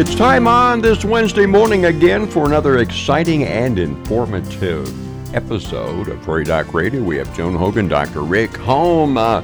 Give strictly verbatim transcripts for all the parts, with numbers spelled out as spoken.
It's time on this Wednesday morning again for another exciting and informative episode of Prairie Doc Radio. We have Joan Hogan, Doctor Rick Holm. Uh,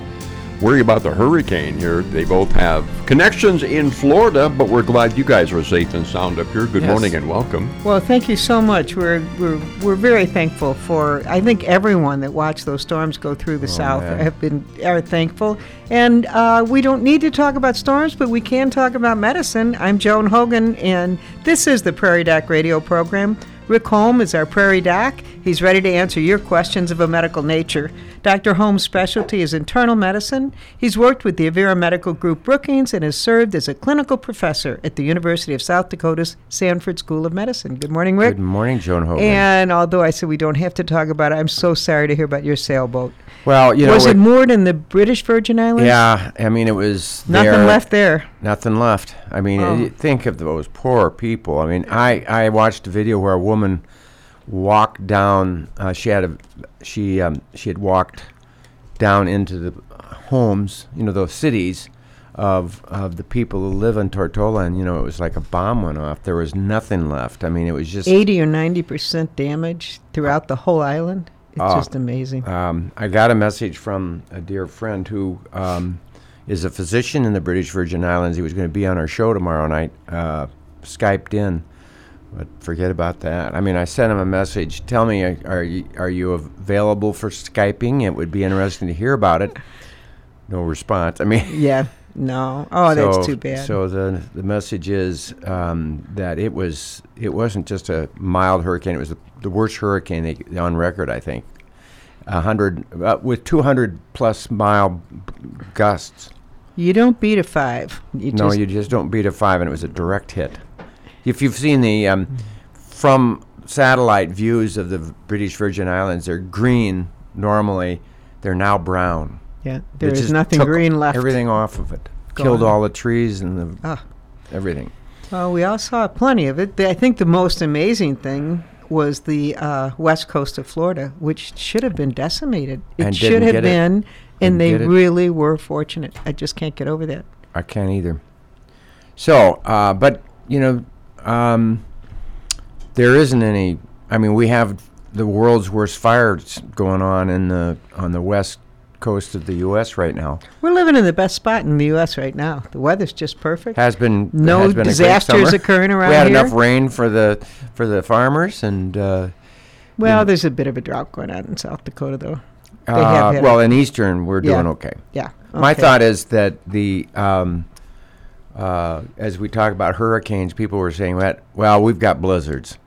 worry about the hurricane here. They both have connections in Florida, but we're glad you guys are safe and sound up here. Good yes. morning and welcome. Well, thank you so much. We're we're we're very thankful for, I think, everyone that watched those storms go through the oh, South man. have been are thankful. And uh, we don't need to talk about storms, but we can talk about medicine. I'm Joan Hogan, and this is the Prairie Doc Radio program. Rick Holm is our Prairie Doc. He's ready to answer your questions of a medical nature. Doctor Holm's specialty is internal medicine. He's worked with the Avera Medical Group Brookings and has served as a clinical professor at the University of South Dakota's Sanford School of Medicine. Good morning, Rick. Good morning, Joan Hogan. And although I said we don't have to talk about it, I'm so sorry to hear about your sailboat. Well, you know, was it moored in the British Virgin Islands? Yeah, I mean, it was nothing there. left there. Nothing left. I mean, oh. it, think of those poor people. I mean, I, I watched a video where a woman walked down. Uh, she had a she um, she had walked down into the homes, you know, those cities of of the people who live in Tortola, and you know, it was like a bomb went off. There was nothing left. I mean, it was just eighty or ninety percent damage throughout the whole island. It's uh, just amazing. Um, I got a message from a dear friend who um, is a physician in the British Virgin Islands. He was going to be on our show tomorrow night, uh, Skyped in, but forget about that. I mean, I sent him a message. Tell me, are you, are you available for Skyping? It would be interesting to hear about it. No response. I mean, yeah, no. Oh, so, that's too bad. So the the message is um, that it was it wasn't just a mild hurricane. It was the, the worst hurricane they, on record, I think. A hundred uh, with two hundred plus mile gusts. You don't beat a five. You no, just you just don't beat a five, and it was a direct hit. If you've seen the um, from satellite views of the British Virgin Islands, they're green normally. They're now brown. Yeah, there is nothing green left. Everything off of it. Killed all the trees and the ah. everything. Well, we all saw plenty of it. I think the most amazing thing was the uh, west coast of Florida, which should have been decimated. It and should have been, and they really were fortunate. I just can't get over that. I can't either. So, uh, but, you know, Um, there isn't any. I mean, we have the world's worst fires going on in the on the west coast of the U S right now. We're living in the best spot in the U S right now. The weather's just perfect. Has been no has been disasters occurring around here. We had here. enough rain for the for the farmers, and uh, well, you know, there's a bit of a drought going on in South Dakota, though. They uh, have had well, in eastern, we're yeah. doing okay. Yeah. Okay. My thought is that the. Um, Uh, as we talk about hurricanes, people were saying that, well, we've got blizzards.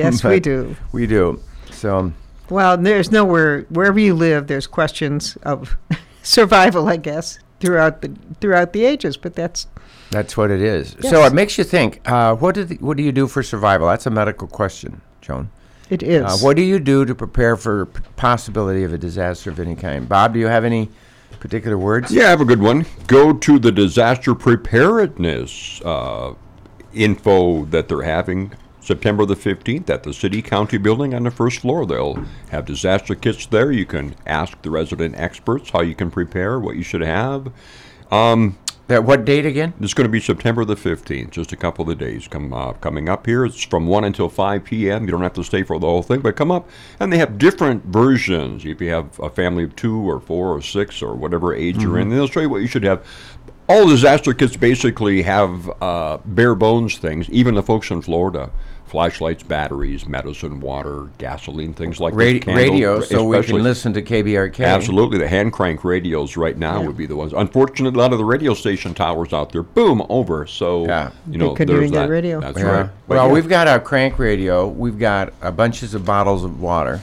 Yes, we do. We do. So, well, there's nowhere, wherever you live, there's questions of survival, I guess, throughout the throughout the ages. But that's that's what it is. Yes. So it makes you think. Uh, what do the, what do you do for survival? That's a medical question, Joan. It is. Uh, what do you do to prepare for p- possibility of a disaster of any kind? Bob, do you have any particular words? Yeah, I have a good one. Go to the disaster preparedness uh, info that they're having September the fifteenth at the City County Building on the first floor. They'll have disaster kits there. You can ask the resident experts how you can prepare, what you should have. Um, that what date again? It's going to be September the fifteenth, just a couple of days come uh, coming up here. It's from one until five p.m. You don't have to stay for the whole thing, but come up. And they have different versions. If you have a family of two or four or six or whatever age mm-hmm. you're in, they'll show you what you should have. All disaster kits basically have uh, bare bones things, even the folks in Florida. Flashlights, batteries, medicine, water, gasoline, things like Radi- that. Radio, so we can listen to K B R K. Absolutely. The hand crank radios right now yeah. would be the ones. Unfortunately, a lot of the radio station towers out there, boom, over. So, yeah. you know, there's that. Radio. That's yeah. right. But well, yeah. we've got a crank radio. We've got a bunches of bottles of water.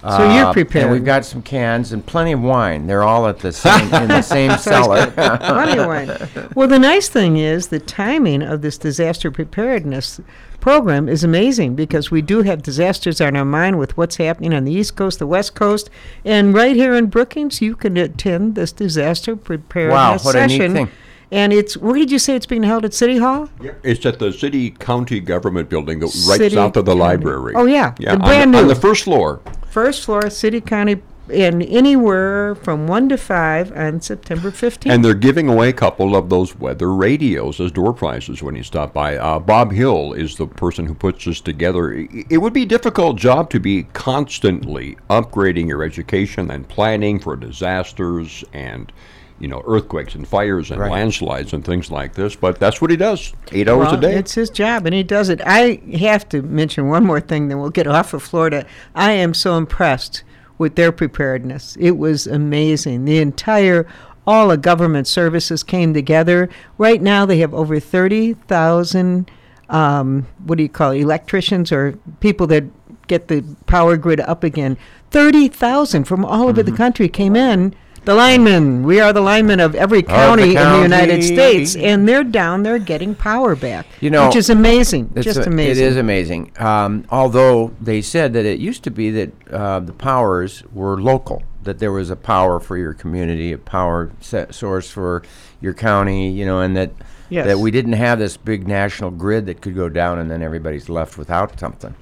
So uh, you're prepared. And we've got some cans and plenty of wine. They're all at the same in the same cellar. Plenty of wine. Well, the nice thing is the timing of this disaster preparedness program is amazing because we do have disasters on our mind with what's happening on the East Coast, the West Coast, and right here in Brookings, you can attend this disaster preparedness wow, what session. A neat thing. And it's, where did you say it's being held, at City Hall? Yep. It's at the City County Government Building that right City south of the County. Library. Oh, yeah. yeah the brand on, new. On the first floor. First floor, City County and anywhere from one to five on September fifteenth. And they're giving away a couple of those weather radios as door prizes when you stop by. Uh, Bob Hill is the person who puts this together. It would be a difficult job to be constantly upgrading your education and planning for disasters and, you know, earthquakes and fires and right. landslides and things like this, but that's what he does, eight hours well, a day. It's his job, and he does it. I have to mention one more thing, then we'll get off of Florida. I am so impressed with their preparedness. It was amazing. The entire, all of government services came together. Right now they have over thirty thousand, um, what do you call it, electricians or people that get the power grid up again. thirty thousand from all mm-hmm. over the country came in. The linemen. We are the linemen of every county, of the county in the United States, and they're down there getting power back, you know, which is amazing. Just a, amazing. It is amazing. Um, although they said that it used to be that uh, the powers were local, that there was a power for your community, a power set source for your county, you know, and that yes. that we didn't have this big national grid that could go down and then everybody's left without something,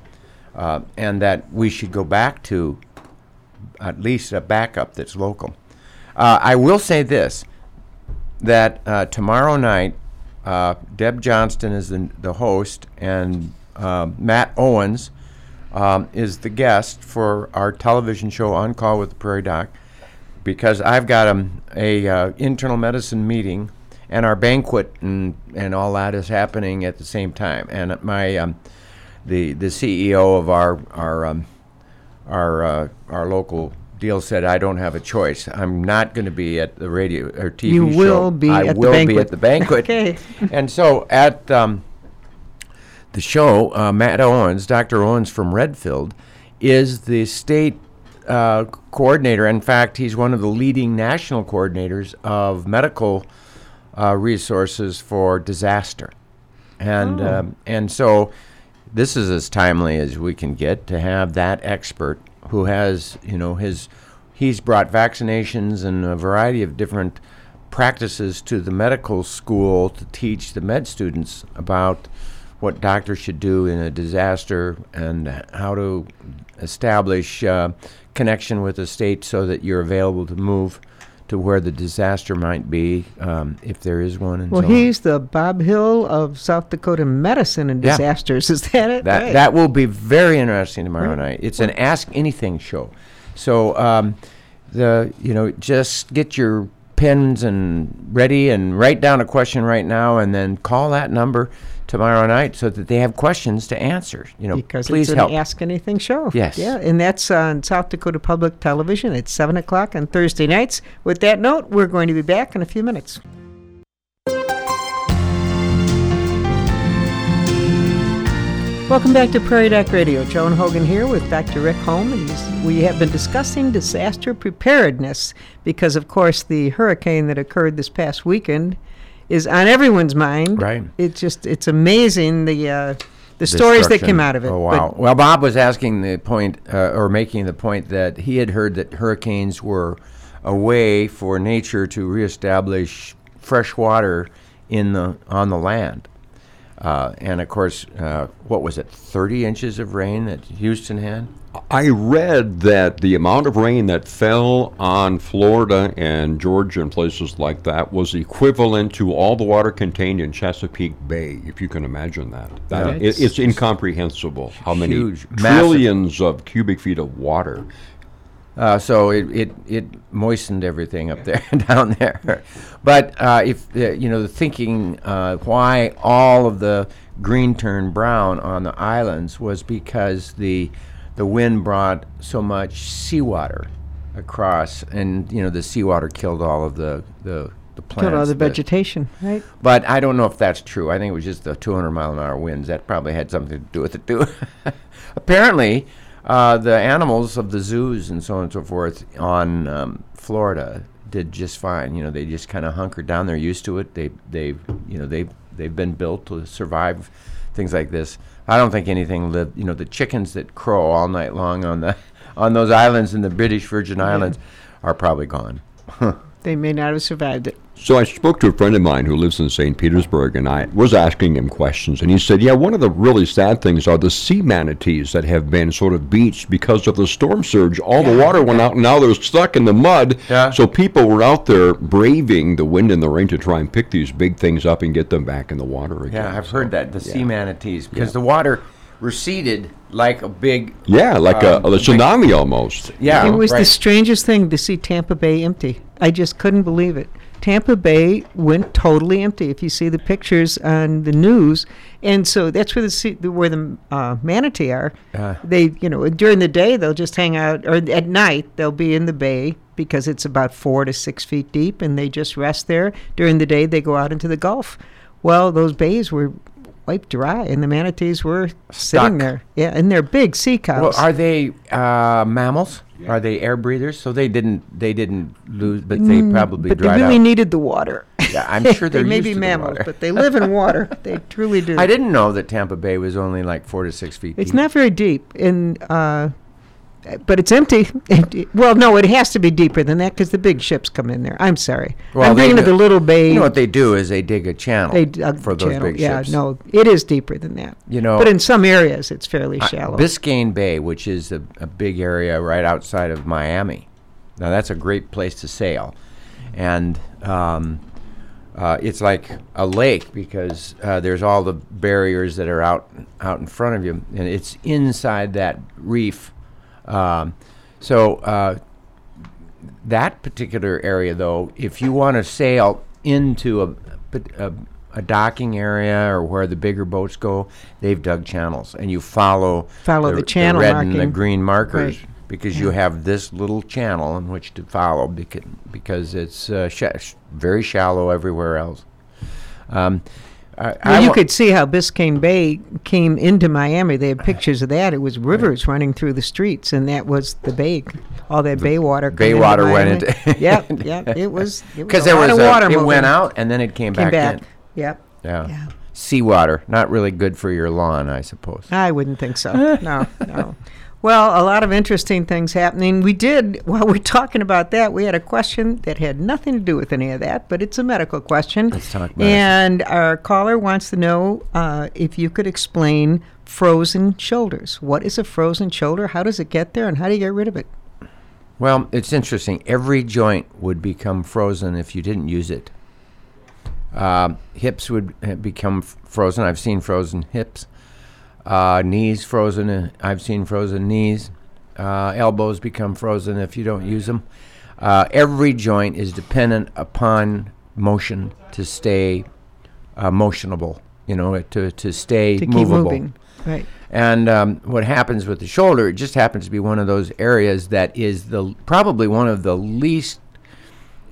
uh, and that we should go back to at least a backup that's local. Uh, I will say this, that uh, tomorrow night, uh, Deb Johnston is the, the host, and uh, Matt Owens um, is the guest for our television show On Call with the Prairie Doc, because I've got um, a uh, internal medicine meeting, and our banquet and, and all that is happening at the same time. And my um, the the C E O of our our um, our uh, our local Deal said, I don't have a choice. I'm not going to be at the radio or T V you show. You will be I at will the banquet. be at the banquet. Okay. And so at um, the show, uh, Matt Owens, Doctor Owens from Redfield, is the state uh, coordinator. In fact, he's one of the leading national coordinators of medical uh, resources for disaster. And oh. um, and so this is as timely as we can get to have that expert who has, you know, his, he's brought vaccinations and a variety of different practices to the medical school to teach the med students about what doctors should do in a disaster and how to establish uh, connection with the state so that you're available to move to where the disaster might be, um, if there is one. And well, so he's on. the Bob Hill of South Dakota Medicine and yeah. Disasters. Is that it? That, right. that will be very interesting tomorrow right. night. It's well. an Ask Anything show. So, um, the you know, just get your pens and ready and write down a question right now and then call that number tomorrow night so that they have questions to answer. You know, because please it's help. An Ask Anything show. Yes. Yeah, and that's on South Dakota Public Television at seven o'clock on Thursday nights. With that note, we're going to be back in a few minutes. Welcome back to Prairie Doc Radio. Joan Hogan here with Doctor Rick Holm. And we have been discussing disaster preparedness because, of course, the hurricane that occurred this past weekend is on everyone's mind. Right. It's just, it's amazing the uh, the stories that came out of it. Oh, wow. Well, Bob was asking the point, uh, or making the point that he had heard that hurricanes were a way for nature to reestablish fresh water in the, on the land. Uh, and, of course, uh, what was it, thirty inches of rain that Houston had? I read that the amount of rain that fell on Florida and Georgia and places like that was equivalent to all the water contained in Chesapeake Bay, if you can imagine that. that yeah, it's, it, it's incomprehensible how many huge, trillions massive. of cubic feet of water. Uh, so it, it, it moistened everything up there and down there. But uh, if uh, you know the thinking uh, why all of the green turned brown on the islands was because the the wind brought so much seawater across, and you know the seawater killed all of the the, the plants. Killed all the vegetation, right? But I don't know if that's true. I think it was just the two hundred mile an hour winds that probably had something to do with it too. Apparently. Uh, the animals of the zoos and so on and so forth on um, Florida did just fine. You know, they just kind of hunkered down. They're used to it. They, they, you know, they they've been built to survive things like this. I don't think anything lived. You know, the chickens that crow all night long on the on those islands in the British Virgin Islands are probably gone. They may not have survived it. So I spoke to a friend of mine who lives in Saint Petersburg, and I was asking him questions, and he said, yeah, one of the really sad things are the sea manatees that have been sort of beached because of the storm surge. All yeah. the water went out, and now they're stuck in the mud. Yeah. So people were out there braving the wind and the rain to try and pick these big things up and get them back in the water again. Yeah, I've so, heard that, the yeah. sea manatees, because yeah. the water receded like a big... Yeah, like uh, a, a tsunami big, almost. Yeah, It was right. the strangest thing to see Tampa Bay empty. I just couldn't believe it. Tampa Bay went totally empty, if you see the pictures on the news. And so that's where the sea, where the uh, manatee are. Uh, they, you know, during the day they'll just hang out, or at night they'll be in the bay because it's about four to six feet deep, and they just rest there. During the day they go out into the Gulf. Well, those bays were wiped dry, and the manatees were Stuck. sitting there. Yeah, and they're big sea cows. Well, are they uh, mammals? Yeah. Are they air breathers? So they didn't they didn't lose, but they probably mm, but dried out. But they really out. needed the water. Yeah, I'm sure they're they may used be to mammals, the water. But they live in water. They truly do. I didn't know that Tampa Bay was only like four to six feet it's deep. It's not very deep, and uh, but it's empty. Well, no, it has to be deeper than that because the big ships come in there. I'm sorry. Well, I'm thinking of the little bay. You know what they do is they dig a channel they dug for those channel, big yeah, ships. Yeah, no, it is deeper than that. You know, but in some areas it's fairly shallow. Uh, Biscayne Bay, which is a, a big area right outside of Miami. Now, that's a great place to sail. And um, uh, it's like a lake because uh, there's all the barriers that are out, out in front of you. And it's inside that reef. Um, so uh, that particular area, though, if you want to sail into a, a, a docking area or where the bigger boats go, they've dug channels, and you follow follow the, the channel the red marking. and the green markers right. because yeah. you have this little channel in which to follow beca- because it's uh, sh- very shallow everywhere else. Um, I, I well, you could see how Biscayne Bay came into Miami. They had pictures of that. It was rivers running through the streets, and that was the bay. All that bay water. Bay water went into. Yep, yep. It was. Because there was a water. It went out and then it came back in. Yep. Yeah. Seawater, not really good for your lawn, I suppose. I wouldn't think so. No, no. Well, a lot of interesting things happening. We did, while we're talking about that, we had a question that had nothing to do with any of that, but it's a medical question. Let's talk about it. And our caller wants to know uh, if you could explain frozen shoulders. What is a frozen shoulder? How does it get there, and how do you get rid of it? Well, it's interesting. Every joint would become frozen if you didn't use it. Uh, hips would become f- frozen. I've seen frozen hips. Uh, knees frozen. Uh, I've seen frozen knees. Uh, elbows become frozen if you don't use them. Uh, every joint is dependent upon motion to stay uh, motionable, you know, to, to stay to movable. Keep moving. Right. And um, what happens with the shoulder, it just happens to be one of those areas that is the probably one of the least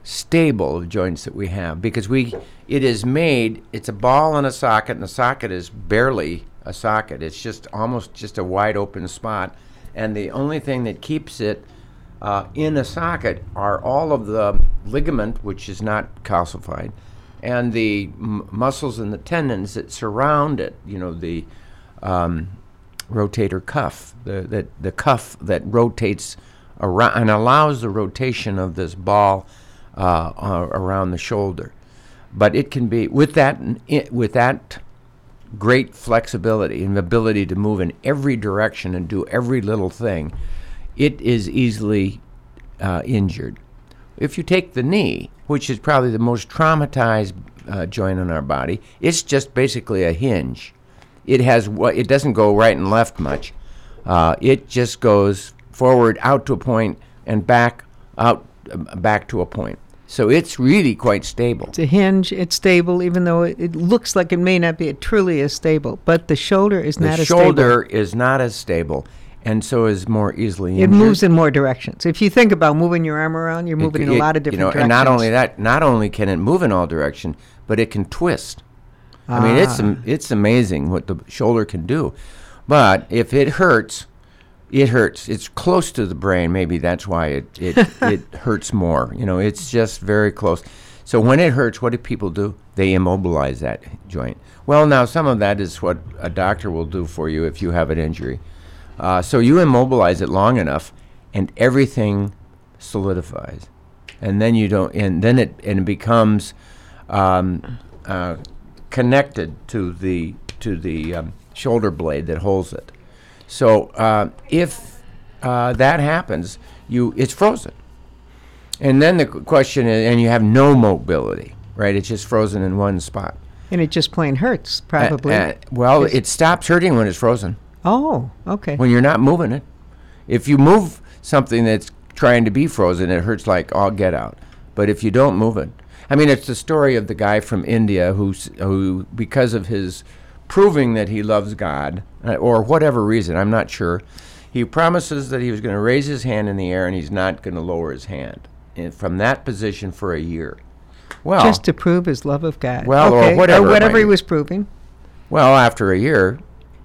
stable of joints that we have because we it is made, it's a ball and a socket, and the socket is barely a socket. It's just almost just a wide open spot, and the only thing that keeps it uh, in a socket are all of the ligament, which is not calcified, and the m- muscles and the tendons that surround it, you know, the um, rotator cuff, the, the, the cuff that rotates around and allows the rotation of this ball uh, uh, around the shoulder. But it can be, with that, with that great flexibility and ability to move in every direction and do every little thing, it is easily uh, injured. If you take the knee, which is probably the most traumatized uh, joint in our body, it's just basically a hinge. It has w- it doesn't go right and left much. Uh, it just goes forward out to a point and back out uh, back to a point. So it's really quite stable. It's a hinge. It's stable, even though it, it looks like it may not be. It truly is stable. But the shoulder is not as stable. The shoulder is not as stable, and so is more easily injured. It moves in more directions. If you think about moving your arm around, you're moving it, in a it, lot of different you know, directions. And not only that, not only can it move in all directions, but it can twist. Ah. I mean, it's it's amazing what the shoulder can do. But if it hurts... It hurts. It's close to the brain. Maybe that's why it it, it hurts more. You know, it's just very close. So when it hurts, what do people do? They immobilize that joint. Well, now, some of that is what a doctor will do for you if you have an injury. Uh, so you immobilize it long enough, and everything solidifies. and then you don't, and then it and it becomes um, uh, connected to the to the um, shoulder blade that holds it. So uh, if uh, that happens, you it's frozen, and then the question is, and you have no mobility, right? It's just frozen in one spot. And it just plain hurts, probably. Uh, uh, well, it stops hurting when it's frozen. Oh, okay. When you're not moving it. If you move something that's trying to be frozen, it hurts like all get out. But if you don't move it, I mean, it's the story of the guy from India who, who because of his proving that he loves God, uh, or whatever reason, I'm not sure, he promises that he was going to raise his hand in the air and he's not going to lower his hand and from that position for a year. Well, just to prove his love of God. Well, okay. or whatever, or whatever he was proving. Well, after a year,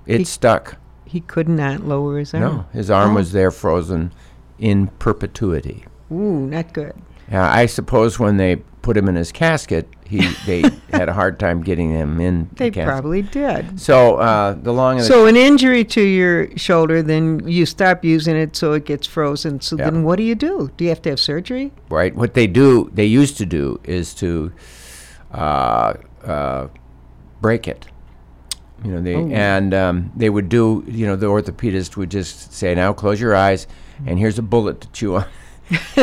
it he, stuck. He could not lower his arm. No, his arm oh. was there frozen in perpetuity. Ooh, not good. Uh, I suppose when they put him in his casket, he they had a hard time getting him in. They the casket. probably did. So uh, the long. So the an injury to your shoulder, then you stop using it, so it gets frozen. So yep. then, what do you do? Do you have to have surgery? Right. What they do, they used to do, is to uh, uh, break it. You know, they oh. and um, they would do. You know, the orthopedist would just say, "Now close your eyes, and here's a bullet to chew on,"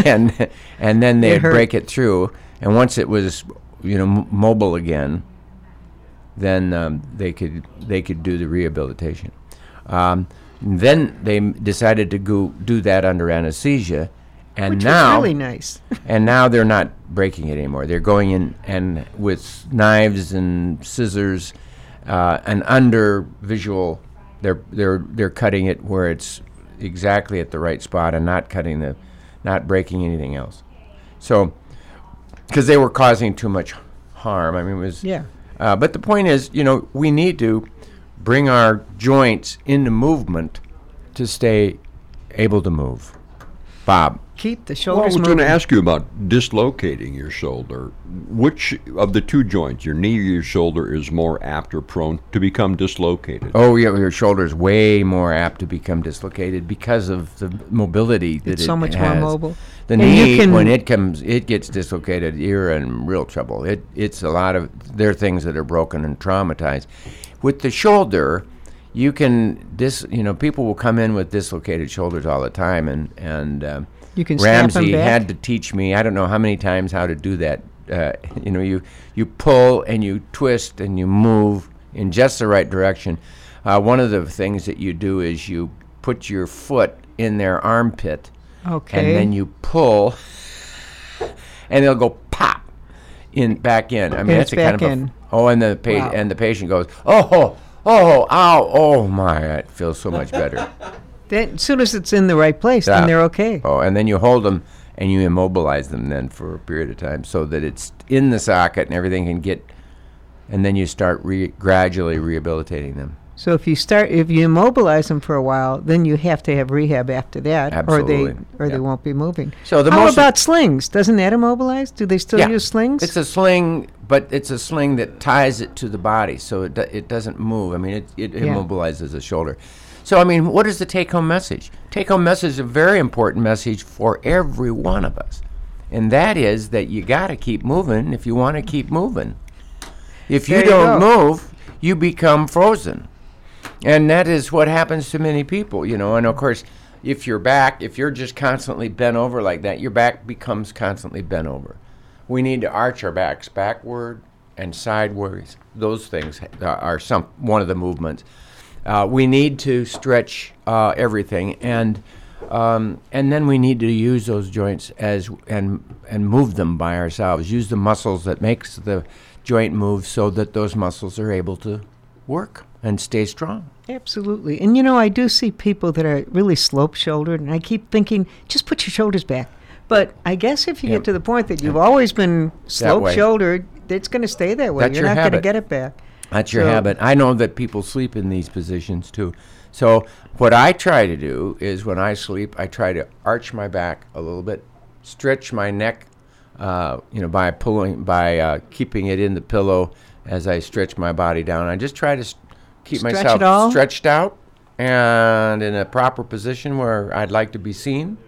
and and then they'd break it through. And once it was, you know, m- mobile again, then um, they could they could do the rehabilitation. Um, then they m- decided to go do that under anesthesia, and Which now was really nice. and now they're not breaking it anymore. They're going in and with knives and scissors, uh, and under visual, they're they're they're cutting it where it's exactly at the right spot and not cutting the, not breaking anything else. So. Because they were causing too much harm. I mean, it was. Yeah. Uh, but the point is, you know, we need to bring our joints into movement to stay able to move. Bob. Keep the shoulders. Well, I was going to ask you about dislocating your shoulder. Which of the two joints, your knee or your shoulder, is more apt or prone to become dislocated? Oh, yeah, your shoulder is way more apt to become dislocated because of the mobility that it's it so much has. more mobile. The and knee, when it comes, it gets dislocated. You're in real trouble. It it's a lot of there are things that are broken and traumatized. With the shoulder. You can dis, you know, people will come in with dislocated shoulders all the time, and and uh, you can Ramsey had to teach me. I don't know how many times how to do that. Uh, you know, you you pull and you twist and you move in just the right direction. Uh, one of the things that you do is you put your foot in their armpit, okay, and then you pull, and they'll go pop in back in. I mean, and that's a kind of in. a oh, and the pa- wow. and the patient goes oh. oh Oh, ow, oh my, it feels so much better. As soon as it's in the right place, yeah. then they're okay. Oh, and then you hold them and you immobilize them then for a period of time so that it's in the socket and everything can get, and then you start re- gradually rehabilitating them. So if you start, if you immobilize them for a while, then you have to have rehab after that, Absolutely. or they or yeah. they won't be moving. So the how about slings? Doesn't that immobilize? Do they still yeah. use slings? It's a sling, but it's a sling that ties it to the body, so it do, it doesn't move. I mean, it it yeah. immobilizes the shoulder. So I mean, what is the take-home message? Take-home message is a very important message for every one of us, and that is that you got to keep moving if you want to keep moving. If you, you don't go. move, you become frozen. And that is what happens to many people, you know. And, of course, if your back, if you're just constantly bent over like that, your back becomes constantly bent over. We need to arch our backs backward and sideways. Those things are some one of the movements. Uh, we need to stretch uh, everything, and um, and then we need to use those joints as and and move them by ourselves. Use the muscles that makes the joint move so that those muscles are able to work and stay strong. Absolutely. And, you know, I do see people that are really slope-shouldered, and I keep thinking, just put your shoulders back. But I guess if you yep. get to the point that you've yep. always been slope-shouldered, it's going to stay that way. That's You're your not going to get it back. That's your so habit. I know that people sleep in these positions, too. So what I try to do is when I sleep, I try to arch my back a little bit, stretch my neck, uh, you know, by pulling, by uh, keeping it in the pillow as I stretch my body down. I just try to st- keep stretch myself stretched out and in a proper position where I'd like to be seen.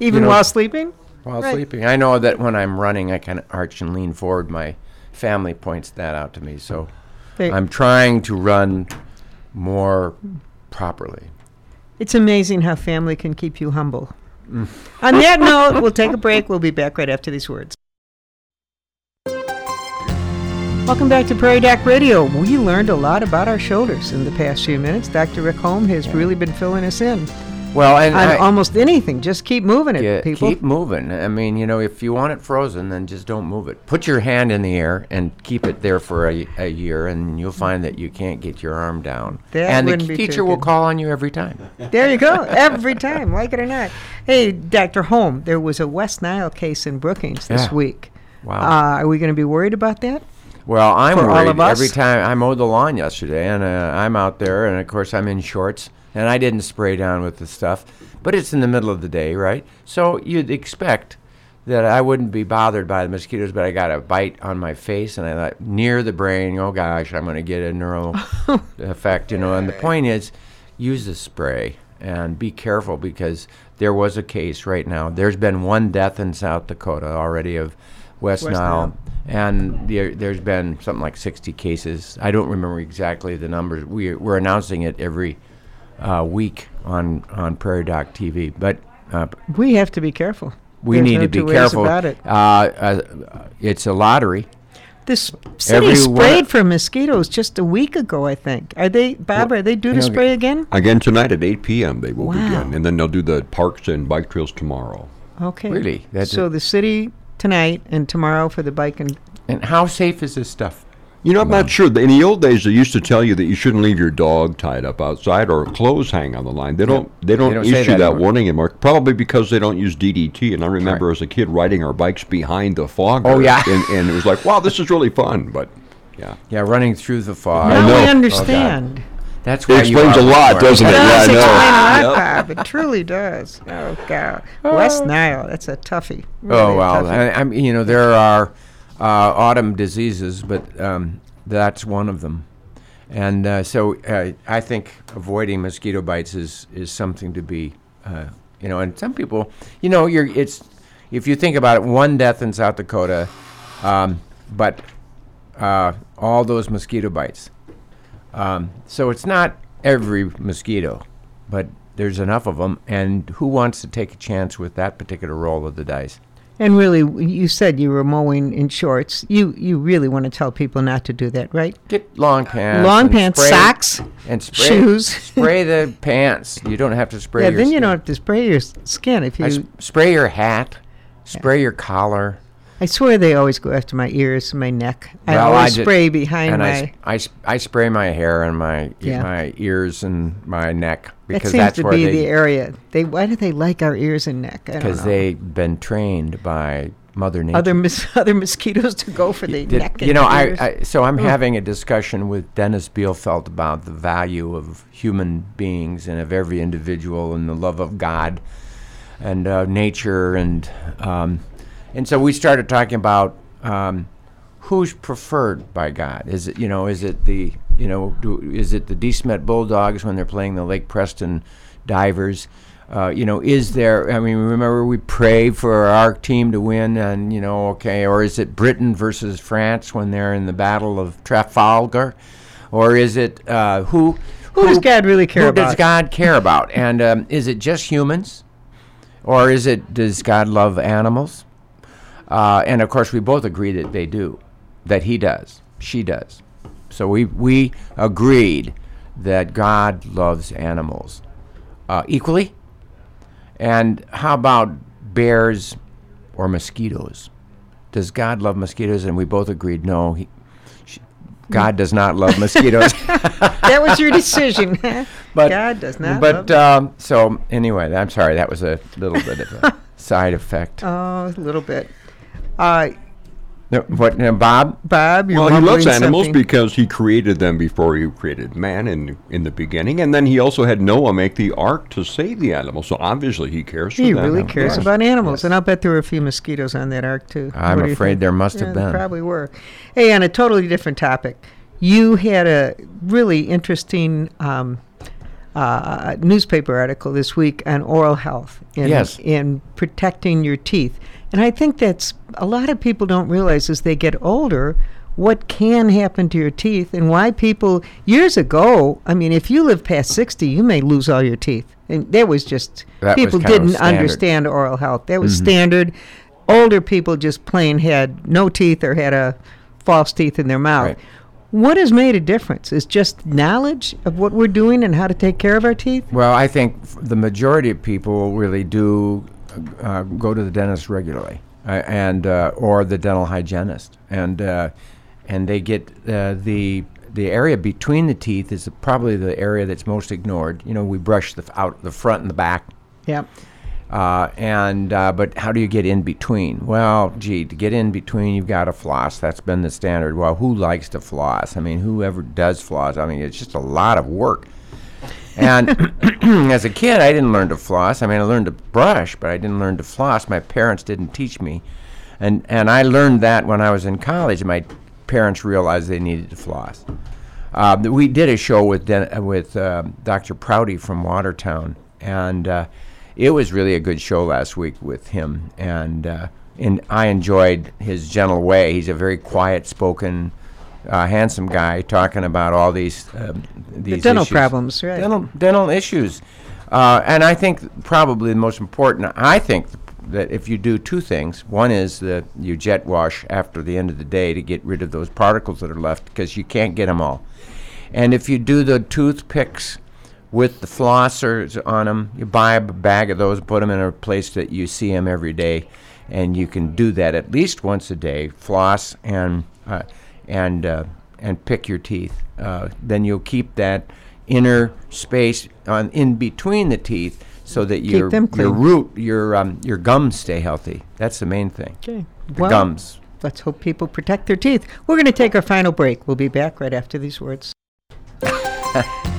Even you know, while sleeping? while right. sleeping. I know that when I'm running, I kind of arch and lean forward. My family points that out to me, so right. I'm trying to run more properly. It's amazing how family can keep you humble. Mm. On that note, we'll take a break. We'll be back right after these words. Welcome back to Prairie Doc Radio. We learned a lot about our shoulders in the past few minutes. Doctor Rick Holm has yeah. really been filling us in. Well, and on I, almost anything. Just keep moving it, yeah, people. Keep moving. I mean, you know, if you want it frozen, then just don't move it. Put your hand in the air and keep it there for a, a year, and you'll find that you can't get your arm down. That and the be teacher will call on you every time. There you go. Every time, like it or not. Hey, Doctor Holm, there was a West Nile case in Brookings this yeah. week. Wow. Uh, are we going to be worried about that? Well, I'm For worried every time. I mowed the lawn yesterday, and uh, I'm out there, and of course I'm in shorts, and I didn't spray down with the stuff, but it's in the middle of the day, right? So you'd expect that I wouldn't be bothered by the mosquitoes, but I got a bite on my face, and I thought, near the brain, oh gosh, I'm going to get a neural effect, you know, and the point is, use the spray and be careful, because there was a case right now. There's been one death in South Dakota already of West, West Nile, and there, there's been something like sixty cases. I don't remember exactly the numbers. We, we're announcing it every uh, week on, on Prairie Doc T V, but uh, we have to be careful. We there's need no to be two careful ways about it. Uh, uh, it's a lottery. This city every sprayed wa- for mosquitoes just a week ago, I think. Are they, Bob? Well, are they due to spray again? Again tonight at eight p.m. They will wow. begin, and then they'll do the parks and bike trails tomorrow. Okay, really? That's so it. The city. Tonight and tomorrow for the bike and... And how safe is this stuff? You know, I'm not sure. In the old days, they used to tell you that you shouldn't leave your dog tied up outside or clothes hang on the line. They don't They don't, they don't issue that, that warning anymore, probably because they don't use D D T. And I remember right. as a kid riding our bikes behind the fog. Oh, yeah. And, and it was like, wow, this is really fun, but yeah. Yeah, running through the fog. Now I, I understand. Oh, That's why it explains a lot, doesn't it? It does yeah, I know. Explain a lot, Bob. It truly does. Oh, God. Oh. West Nile, that's a toughie. Really oh, wow. I, I mean, you know, there are uh, autumn diseases, but um, that's one of them. And uh, so uh, I think avoiding mosquito bites is, is something to be, uh, you know, and some people, you know, you're it's if you think about it, one death in South Dakota, um, but uh, all those mosquito bites. Um, so it's not every mosquito, but there's enough of them, and who wants to take a chance with that particular roll of the dice? And really, you said you were mowing in shorts. You you really want to tell people not to do that, right? Get long pants. Long pants, spray, socks, and spray, shoes. Spray the pants. You don't have to spray yeah, your skin. Yeah, then you don't have to spray your skin. If you s- Spray your hat. Spray yeah. your collar. I swear they always go after my ears, my neck. I well, always I spray behind and my... And I, sp- I, sp- I spray my hair and my yeah. my ears and my neck. Because that seems that's to be the area. They Why do they like our ears and neck? Because they've been trained by Mother Nature. Other mis- other mosquitoes to go for the Did, neck and you know, the ears. I, I, so I'm oh. having a discussion with Dennis Bielfelt about the value of human beings and of every individual and the love of God and uh, nature and... Um, And so we started talking about um, who's preferred by God. Is it, you know, is it the, you know, do, is it the DeSmet Bulldogs when they're playing the Lake Preston Divers? Uh, you know, is there, I mean, remember we pray for our team to win and, you know, okay, or is it Britain versus France when they're in the Battle of Trafalgar? Or is it uh, who? Who, who does God really care who about? Who does God care about? And um, is it just humans? Or is it, does God love animals? Uh, and, of course, we both agree that they do, that he does, she does. So we we agreed that God loves animals uh, equally. And how about bears or mosquitoes? Does God love mosquitoes? And we both agreed, no, he, she, God does not love mosquitoes. That was your decision. But, God does not but, love um, so, anyway, I'm sorry, that was a little bit of a side effect. Oh, a little bit. Uh, no, what, no, Bob? Bob, you're well, he loves animals something. Because he created them before he created man in in the beginning, and then he also had Noah make the ark to save the animals. So obviously he cares. He for them. He really cares yes. about animals, yes. and I'll bet there were a few mosquitoes on that ark too. I'm afraid there must yeah, have been. There probably were. Hey, on a totally different topic, you had a really interesting um, uh, newspaper article this week on oral health in, yes. in protecting your teeth. And I think that's a lot of people don't realize as they get older what can happen to your teeth and why people, years ago, I mean, if you live past sixty, you may lose all your teeth. And there was just, that people was didn't understand oral health. That was mm-hmm. standard. Older people just plain had no teeth or had a false teeth in their mouth. Right. What has made a difference? Is just knowledge of what we're doing and how to take care of our teeth? Well, I think f- the majority of people really do uh, go to the dentist regularly uh, and uh, or the dental hygienist. And uh, and they get uh, the the area between the teeth is probably the area that's most ignored. You know, we brush the f- out the front and the back. Yep. Uh, and uh, but how do you get in between? Well, gee, to get in between, you've got to floss. That's been the standard. Well, who likes to floss? I mean, whoever does floss, I mean, it's just a lot of work. And as a kid, I didn't learn to floss. I mean, I learned to brush, but I didn't learn to floss. My parents didn't teach me. And, and I learned that when I was in college. My parents realized they needed to floss. Uh, we did a show with, Den- with uh, Doctor Prouty from Watertown, and... Uh, It was really a good show last week with him, and uh, and I enjoyed his gentle way. He's a very quiet-spoken, uh, handsome guy talking about all these uh, these the dental issues. problems, right? Dental dental issues, uh, and I think probably the most important. I think that if you do two things, one is that you jet wash after the end of the day to get rid of those particles that are left because you can't get them all, and if you do the toothpicks with the flossers on them, you buy a bag of those, put them in a place that you see them every day, and you can do that at least once a day. Floss and uh, and uh, and pick your teeth. Uh, then you'll keep that inner space on in between the teeth, so that keep your your root your um, your gums stay healthy. That's the main thing. Okay, the well, gums. Let's hope people protect their teeth. We're going to take our final break. We'll be back right after these words.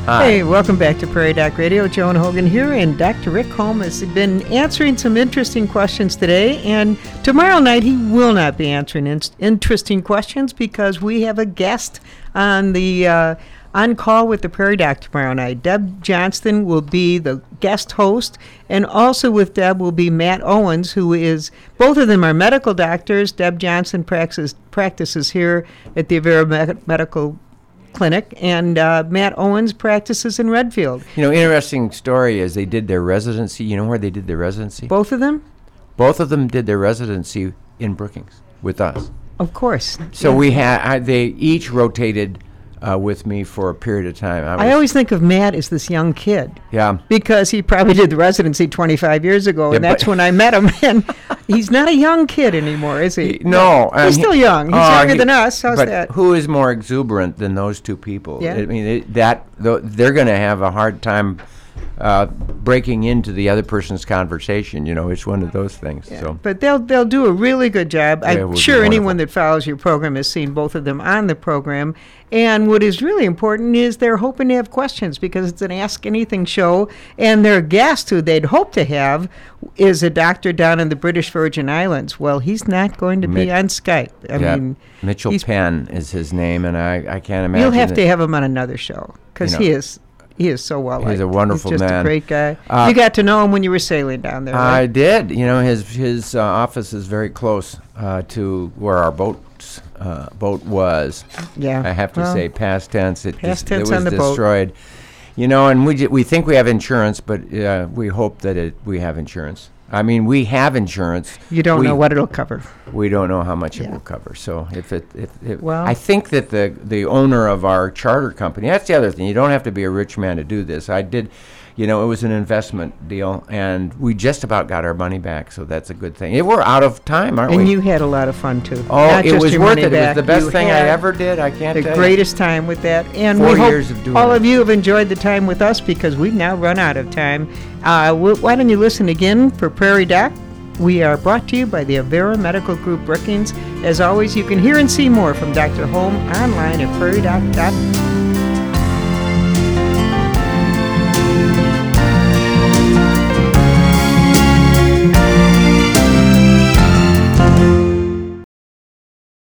Hi. Hey, welcome back to Prairie Doc Radio. Joan Hogan here, and Doctor Rick Holm has been answering some interesting questions today, and tomorrow night he will not be answering in- interesting questions because we have a guest on the uh, on call with the Prairie Doc tomorrow night. Deb Johnston will be the guest host, and also with Deb will be Matt Owens, who is, both of them are medical doctors. Deb Johnston practices, practices here at the Avera Med- Medical Clinic, and uh, Matt Owens practices in Redfield. You know, interesting story is they did their residency. You know where they did their residency? Both of them? Both of them did their residency in Brookings with us. Of course. So yeah. we had, they each rotated uh, with me for a period of time. I, I always think of Matt as this young kid. Yeah. Because he probably did the residency twenty-five years ago, yeah, and that's when I met him. And he's not a young kid anymore, is he? he no. He's um, still young. He's uh, younger he, than us. How's but that? Who is more exuberant than those two people? Yeah. I mean, it, that th- they're going to have a hard time uh, breaking into the other person's conversation. You know, it's one of those things. Yeah. So. But they'll they'll do a really good job. Yeah, I'm sure anyone that follows your program has seen both of them on the program. And what is really important is they're hoping to have questions because it's an Ask Anything show. And their guest, who they'd hope to have, is a doctor down in the British Virgin Islands. Well, he's not going to Mi- be on Skype. I yeah. mean, Mitchell Penn is his name, and I, I can't imagine. You'll have to have him on another show because you know, he is. He is so well-liked. He's a wonderful man. He's just man. a great guy. Uh, you got to know him when you were sailing down there, right? I did. You know, his his uh, office is very close uh, to where our boat's, uh, boat was. Yeah. I have to well, say, past tense, it, past dis- tense it was destroyed. Boat. You know, and we d- we think we have insurance, but uh, we hope that it, we have insurance. I mean, we have insurance. You don't we, know what it'll cover. We don't know how much yeah. it will cover. So if it, if, if well, I think that the the owner of our charter company. That's the other thing. You don't have to be a rich man to do this. I did, you know, it was an investment deal, and we just about got our money back. So that's a good thing. It, we're out of time, aren't and we? And you had a lot of fun too. Oh, Not it was worth it. Back. It was the best you thing I ever did. I can't. The tell greatest you. time with that. And Four we years hope of doing all that. of you have enjoyed the time with us because we've now run out of time. Uh, w- why don't you listen again for Prairie Doc? We are brought to you by the Avera Medical Group Brookings. As always, you can hear and see more from Doctor Holm online at prairie doc dot com.